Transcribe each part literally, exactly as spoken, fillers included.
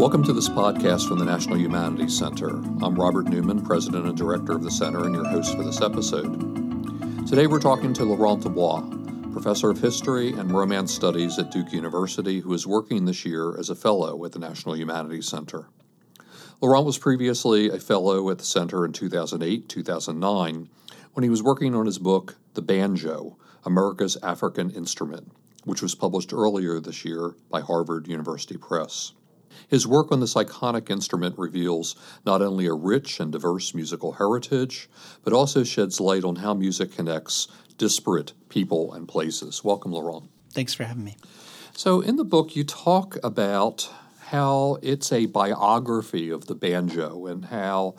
Welcome to this podcast from the National Humanities Center. I'm Robert Newman, President and Director of the Center, and your host for this episode. Today we're talking to Laurent Dubois, Professor of History and Romance Studies at Duke University, who is working this year as a fellow at the National Humanities Center. Laurent was previously a fellow at the center in two thousand eight to two thousand nine when he was working on his book, The Banjo, America's African Instrument, which was published earlier this year by Harvard University Press. His work on this iconic instrument reveals not only a rich and diverse musical heritage, but also sheds light on how music connects disparate people and places. Welcome, Laurent. Thanks for having me. So in the book, you talk about how it's a biography of the banjo and how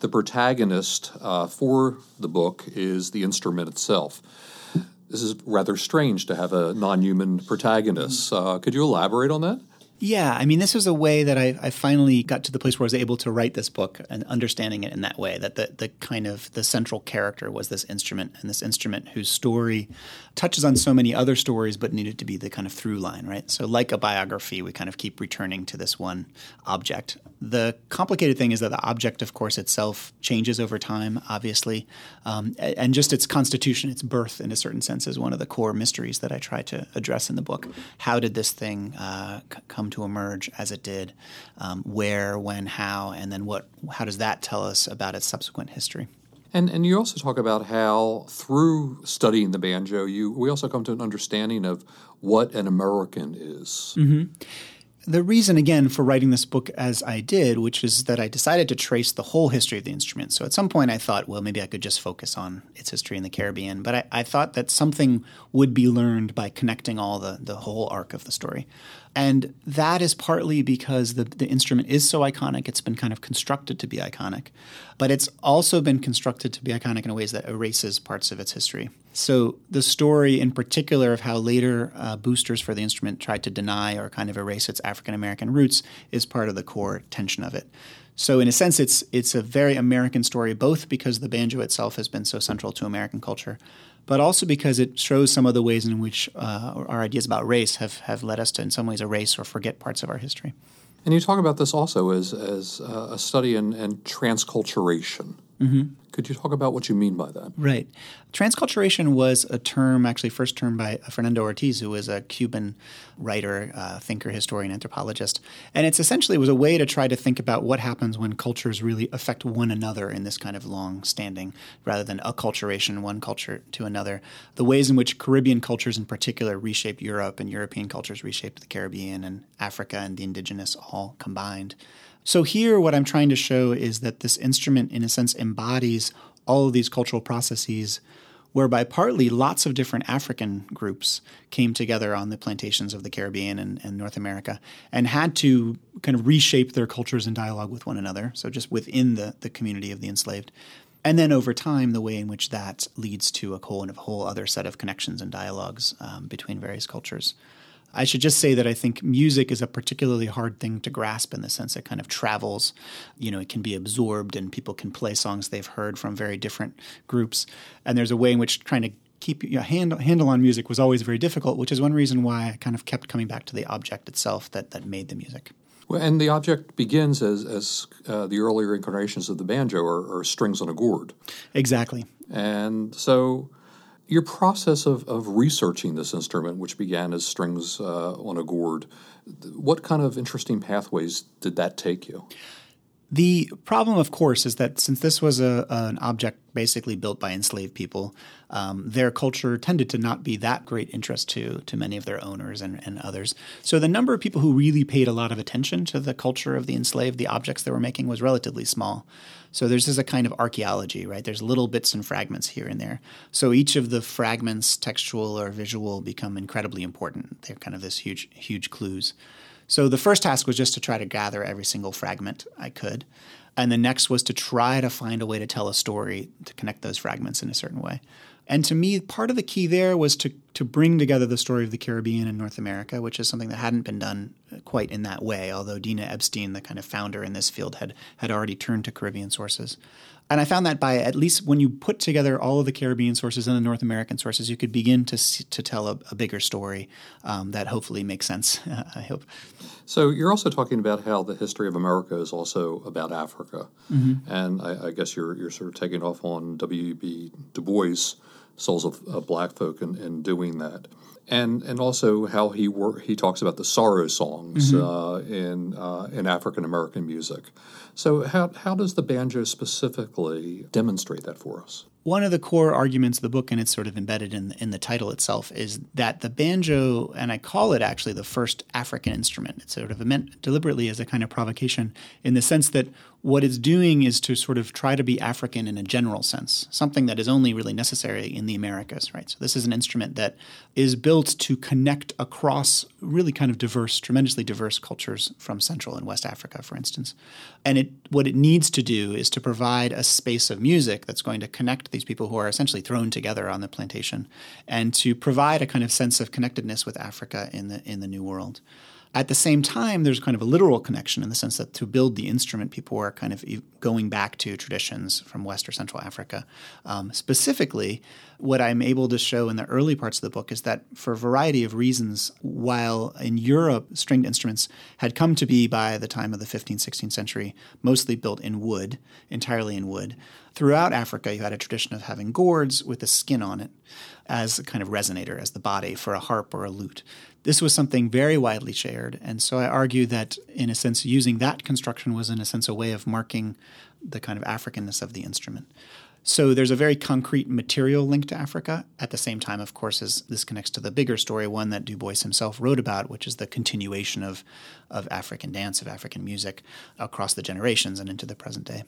the protagonist uh, for the book is the instrument itself. This is rather strange to have a non-human protagonist. Uh, could you elaborate on that? Yeah. I mean, this was a way that I, I finally got to the place where I was able to write this book and understanding it in that way, that the, the kind of the central character was this instrument, and this instrument whose story touches on so many other stories but needed to be the kind of through line, right? So like a biography, we kind of keep returning to this one object. The complicated thing is that the object, of course, itself changes over time, obviously, um, and just its constitution, its birth in a certain sense is one of the core mysteries that I try to address in the book. How did this thing uh, come to emerge as it did, um, where, when, how, and then what? How does that tell us about its subsequent history? And and you also talk about how through studying the banjo, you we also come to an understanding of what an American is. Mm-hmm. The reason, again, for writing this book as I did, which is that I decided to trace the whole history of the instrument. So at some point I thought, well, maybe I could just focus on its history in the Caribbean. But I, I thought that something would be learned by connecting all the, the whole arc of the story. And that is partly because the, the instrument is so iconic. It's been kind of constructed to be iconic. But it's also been constructed to be iconic in ways that erases parts of its history. So the story in particular of how later uh, boosters for the instrument tried to deny or kind of erase its African-American roots is part of the core tension of it. So in a sense, it's it's a very American story, both because the banjo itself has been so central to American culture, but also because it shows some of the ways in which uh, our ideas about race have, have led us to in some ways erase or forget parts of our history. And you talk about this also as, as uh, a study in, in transculturation. Mm-hmm. Could you talk about what you mean by that? Right. Transculturation was a term, actually first term by Fernando Ortiz, who was a Cuban writer, uh, thinker, historian, anthropologist. And it's essentially was a way to try to think about what happens when cultures really affect one another in this kind of long-standing, rather than acculturation, one culture to another. The ways in which Caribbean cultures in particular reshape Europe, and European cultures reshape the Caribbean and Africa and the indigenous all combined. So here what I'm trying to show is that this instrument in a sense embodies all of these cultural processes whereby partly lots of different African groups came together on the plantations of the Caribbean and, and North America and had to kind of reshape their cultures in dialogue with one another, so just within the, the community of the enslaved. And then over time, the way in which that leads to a whole, a whole other set of connections and dialogues um, between various cultures. I should just say that I think music is a particularly hard thing to grasp in the sense it kind of travels. You know, it can be absorbed and people can play songs they've heard from very different groups. And there's a way in which trying to keep a you know, handle, handle on music was always very difficult, which is one reason why I kind of kept coming back to the object itself that, that made the music. Well, and the object begins as, as uh, the earlier incarnations of the banjo are, are strings on a gourd. Exactly. And so your process of, of researching this instrument, which began as strings uh, on a gourd, what kind of interesting pathways did that take you? The problem, of course, is that since this was a, an object basically built by enslaved people, um, their culture tended to not be that great interest to to many of their owners and, and others. So the number of people who really paid a lot of attention to the culture of the enslaved, the objects they were making, was relatively small. So there's this a kind of archaeology, right? There's little bits and fragments here and there. So each of the fragments, textual or visual, become incredibly important. They're kind of this huge, huge clues. So the first task was just to try to gather every single fragment I could. And the next was to try to find a way to tell a story to connect those fragments in a certain way. And to me, part of the key there was to to bring together the story of the Caribbean and North America, which is something that hadn't been done quite in that way, although Dina Epstein, the kind of founder in this field, had had already turned to Caribbean sources. And I found that by at least when you put together all of the Caribbean sources and the North American sources, you could begin to to tell a, a bigger story um, that hopefully makes sense, I hope. So you're also talking about how the history of America is also about Africa. Mm-hmm. And I, I guess you're you're sort of taking off on W E B. Du Bois' Souls of uh, Black Folk in, in doing that. And and also how he wor- he talks about the sorrow songs mm-hmm. uh, in uh, in African American music. So how how does the banjo specifically demonstrate that for us? One of the core arguments of the book, and it's sort of embedded in in the title itself, is that the banjo, and I call it actually the first African instrument. It's sort of meant deliberately as a kind of provocation in the sense that what it's doing is to sort of try to be African in a general sense, something that is only really necessary in the Americas, right? So this is an instrument that is built to connect across really kind of diverse, tremendously diverse cultures from Central and West Africa, for instance. And it what it needs to do is to provide a space of music that's going to connect these people who are essentially thrown together on the plantation and to provide a kind of sense of connectedness with Africa in the in the New World. At the same time, there's kind of a literal connection in the sense that to build the instrument, people are kind of going back to traditions from West or Central Africa. Um, specifically, what I'm able to show in the early parts of the book is that for a variety of reasons, while in Europe, stringed instruments had come to be by the time of the fifteenth, sixteenth century, mostly built in wood, entirely in wood. Throughout Africa, you had a tradition of having gourds with a skin on it as a kind of resonator, as the body for a harp or a lute. This was something very widely shared, and so I argue that, in a sense, using that construction was, in a sense, a way of marking the kind of Africanness of the instrument. So there's a very concrete material link to Africa. At the same time, of course, as this connects to the bigger story, one that Du Bois himself wrote about, which is the continuation of, of African dance, of African music across the generations and into the present day.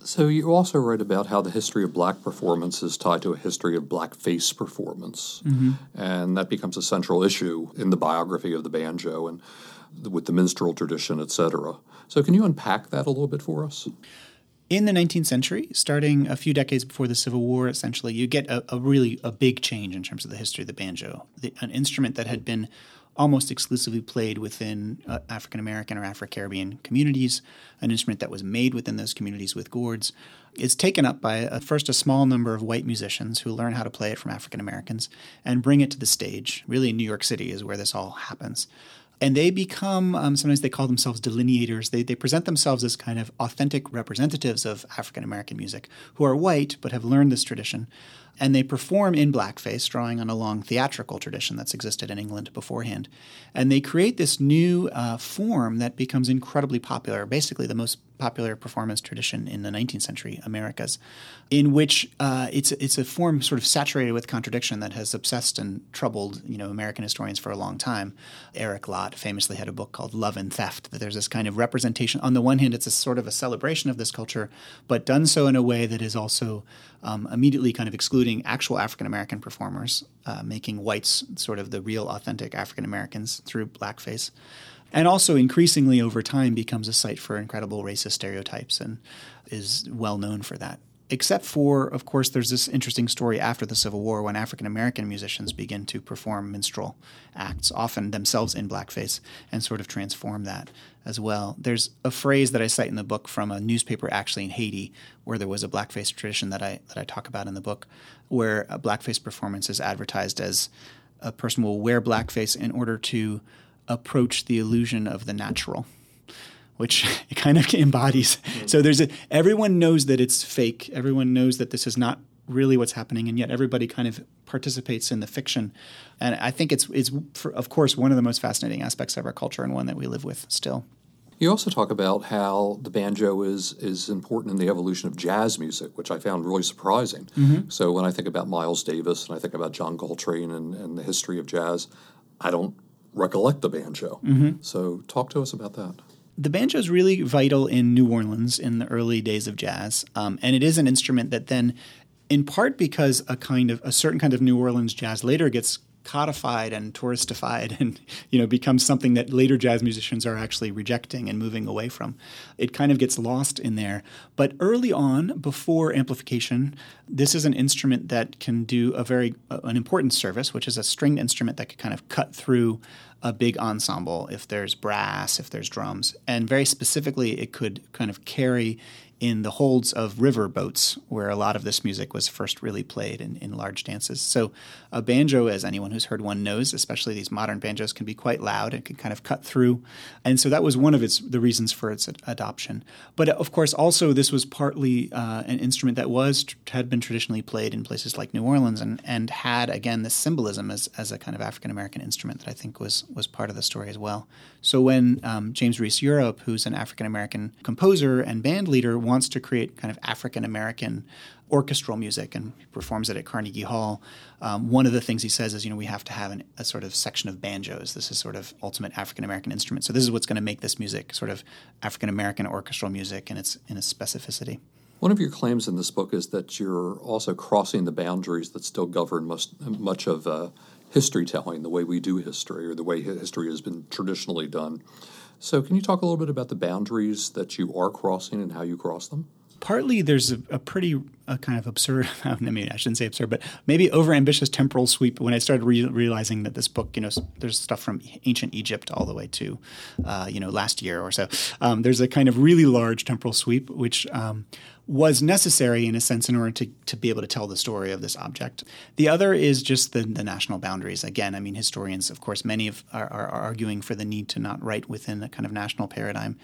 So you also write about how the history of black performance is tied to a history of blackface performance, mm-hmm. and that becomes a central issue in the biography of the banjo and with the minstrel tradition, et cetera. So can you unpack that a little bit for us? In the nineteenth century, starting a few decades before the Civil War, essentially, you get a, a really a big change in terms of the history of the banjo, the, an instrument that had been almost exclusively played within uh, African-American or Afro-Caribbean communities, an instrument that was made within those communities with gourds. It's taken up by a, first a small number of white musicians who learn how to play it from African-Americans and bring it to the stage. Really, New York City is where this all happens. And they become, um, sometimes they call themselves delineators. They they present themselves as kind of authentic representatives of African-American music who are white but have learned this tradition. And they perform in blackface, drawing on a long theatrical tradition that's existed in England beforehand. And they create this new uh, form that becomes incredibly popular, basically the most popular performance tradition in the nineteenth century Americas, in which uh, it's it's a form sort of saturated with contradiction that has obsessed and troubled, you know, American historians for a long time. Eric Lott famously had a book called Love and Theft, that there's this kind of representation. On the one hand, it's a sort of a celebration of this culture, but done so in a way that is also um, immediately kind of excluded actual African-American performers, uh, making whites sort of the real authentic African-Americans through blackface. And also increasingly over time becomes a site for incredible racist stereotypes and is well known for that. Except for, of course, there's this interesting story after the Civil War when African-American musicians begin to perform minstrel acts, often themselves in blackface, and sort of transform that as well. There's a phrase that I cite in the book from a newspaper actually in Haiti where there was a blackface tradition that I that I talk about in the book where a blackface performance is advertised as a person will wear blackface in order to approach the illusion of the natural, which it kind of embodies. Mm-hmm. So there's a, everyone knows that it's fake. Everyone knows that this is not really what's happening, and yet everybody kind of participates in the fiction. And I think it's, it's for, of course, one of the most fascinating aspects of our culture and one that we live with still. You also talk about how the banjo is is important in the evolution of jazz music, which I found really surprising. Mm-hmm. So when I think about Miles Davis and I think about John Coltrane and, and the history of jazz, I don't recollect the banjo. Mm-hmm. So talk to us about that. The banjo is really vital in New Orleans in the early days of jazz, um, and it is an instrument that then, in part because a kind of a certain kind of New Orleans jazz later gets codified and touristified and, you know, becomes something that later jazz musicians are actually rejecting and moving away from. It kind of gets lost in there. But early on, before amplification, this is an instrument that can do a very uh, an important service, which is a stringed instrument that could kind of cut through a big ensemble if there's brass, if there's drums. And very specifically, it could kind of carry in the holds of river boats, where a lot of this music was first really played in, in large dances. So a banjo, as anyone who's heard one knows, especially these modern banjos, can be quite loud and can kind of cut through. And so that was one of its the reasons for its ad- adoption. But of course, also, this was partly uh, an instrument that was had been traditionally played in places like New Orleans and, and had, again, this symbolism as, as a kind of African-American instrument that I think was, was part of the story as well. So when um, James Reese Europe, who's an African-American composer and band leader, wants to create kind of African-American orchestral music and performs it at Carnegie Hall, um, one of the things he says is, you know, we have to have an, a sort of section of banjos. This is sort of ultimate African-American instrument. So this is what's going to make this music sort of African-American orchestral music in its, in its specificity. One of your claims in this book is that you're also crossing the boundaries that still govern most, much of uh, history telling, the way we do history or the way history has been traditionally done. So can you talk a little bit about the boundaries that you are crossing and how you cross them? Partly there's a, a pretty a kind of absurd, I mean, I shouldn't say absurd, but maybe overambitious temporal sweep when I started re- realizing that this book, you know, there's stuff from ancient Egypt all the way to, uh, you know, last year or so. Um, there's a kind of really large temporal sweep, which um, was necessary in a sense in order to, to be able to tell the story of this object. The other is just the, the national boundaries. Again, I mean, historians, of course, many of, are, are arguing for the need to not write within a kind of national paradigm.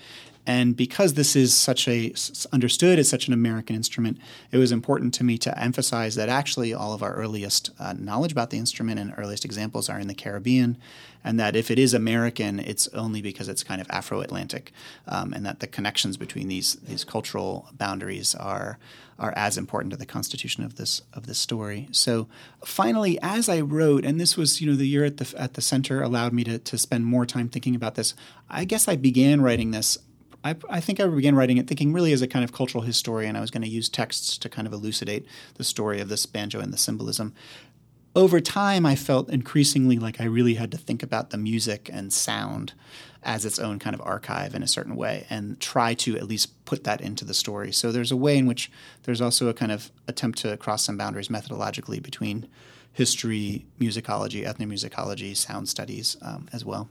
And because this is such a understood as such an American instrument, it was important to me to emphasize that actually all of our earliest uh, knowledge about the instrument and earliest examples are in the Caribbean, and that if it is American, it's only because it's kind of Afro-Atlantic, um, and that the connections between these these cultural boundaries are are as important to the constitution of this of this story. So finally, as I wrote, and this was, you know, the year at the at the center allowed me to to spend more time thinking about this. I guess I began writing this. I, I think I began writing it thinking really as a kind of cultural historian. I was going to use texts to kind of elucidate the story of this banjo and the symbolism. Over time, I felt increasingly like I really had to think about the music and sound as its own kind of archive in a certain way and try to at least put that into the story. So there's a way in which there's also a kind of attempt to cross some boundaries methodologically between history, musicology, ethnomusicology, sound studies um, as well.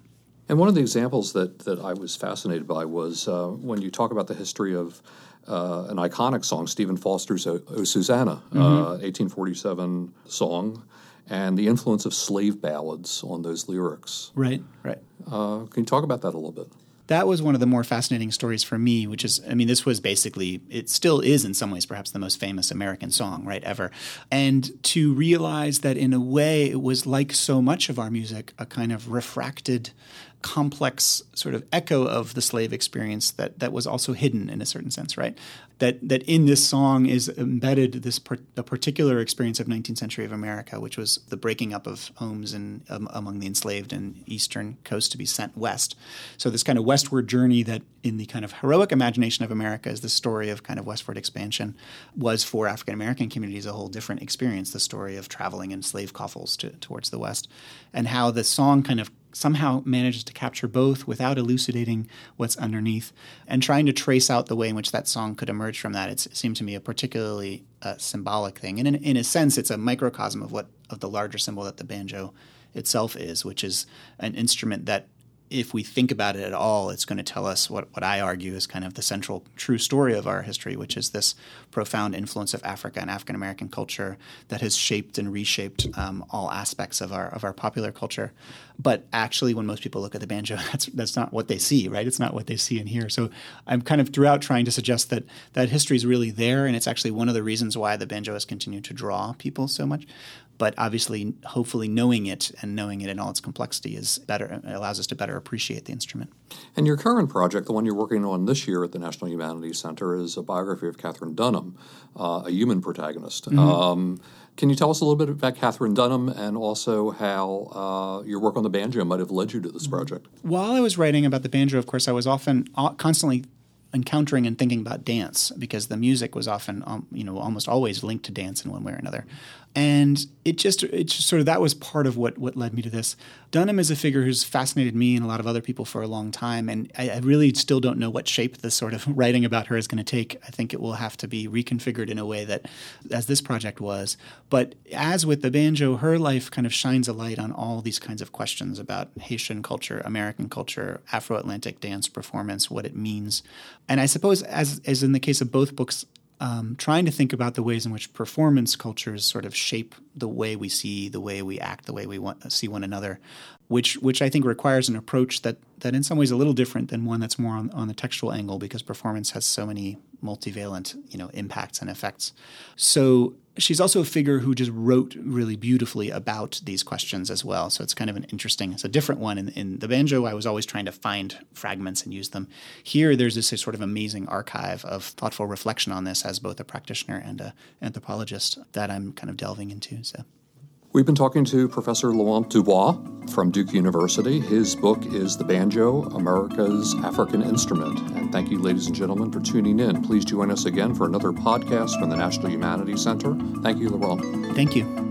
And one of the examples that, that I was fascinated by was uh, when you talk about the history of uh, an iconic song, Stephen Foster's Oh, oh Susanna, mm-hmm. uh, eighteen forty-seven song, and the influence of slave ballads on those lyrics. Right, right. Uh, can you talk about that a little bit? That was one of the more fascinating stories for me, which is, I mean, this was basically, it still is in some ways perhaps the most famous American song, right, ever. And to realize that in a way it was like so much of our music, a kind of refracted, complex sort of echo of the slave experience that, that was also hidden in a certain sense, right? That that in this song is embedded this par- the particular experience of nineteenth century of America, which was the breaking up of homes and um, among the enslaved and eastern coast to be sent west. So this kind of west westward journey that in the kind of heroic imagination of America is the story of kind of westward expansion was for African-American communities a whole different experience, the story of traveling in slave coffles to, towards the west, and how the song kind of somehow manages to capture both without elucidating what's underneath and trying to trace out the way in which that song could emerge from that. It's, it seemed to me a particularly uh, symbolic thing. And in, in a sense, it's a microcosm of what of the larger symbol that the banjo itself is, which is an instrument that if we think about it at all, it's going to tell us what, what I argue is kind of the central true story of our history, which is this profound influence of Africa and African-American culture that has shaped and reshaped um, all aspects of our of our popular culture. But actually, when most people look at the banjo, that's that's not what they see, right? It's not what they see and hear. So I'm kind of throughout trying to suggest that that history is really there, and it's actually one of the reasons why the banjo has continued to draw people so much. But obviously, hopefully knowing it and knowing it in all its complexity is better. It allows us to better appreciate the instrument. And your current project, the one you're working on this year at the National Humanities Center, is a biography of Catherine Dunham, uh, a human protagonist. Mm-hmm. Um, can you tell us a little bit about Catherine Dunham and also how uh, your work on the banjo might have led you to this project? While I was writing about the banjo, of course, I was often constantly encountering and thinking about dance because the music was often, um, you know, almost always linked to dance in one way or another. And it just, it just sort of, that was part of what, what led me to this. Dunham is a figure who's fascinated me and a lot of other people for a long time. And I, I really still don't know what shape this sort of writing about her is going to take. I think it will have to be reconfigured in a way that, as this project was. But as with the banjo, her life kind of shines a light on all these kinds of questions about Haitian culture, American culture, Afro-Atlantic dance performance, what it means. And I suppose, as, as in the case of both books, Um, trying to think about the ways in which performance cultures sort of shape the way we see, the way we act, the way we want, see one another, which which I think requires an approach that, that in some ways a little different than one that's more on, on the textual angle, because performance has so many multivalent, you know, impacts and effects. So she's also a figure who just wrote really beautifully about these questions as well. So it's kind of an interesting, it's a different one. In, in the banjo, I was always trying to find fragments and use them. Here, there's this sort of amazing archive of thoughtful reflection on this as both a practitioner and an anthropologist that I'm kind of delving into. So we've been talking to Professor Laurent Dubois from Duke University. His book is The Banjo, America's African Instrument. And thank you, ladies and gentlemen, for tuning in. Please join us again for another podcast from the National Humanities Center. Thank you, Laurent. Thank you.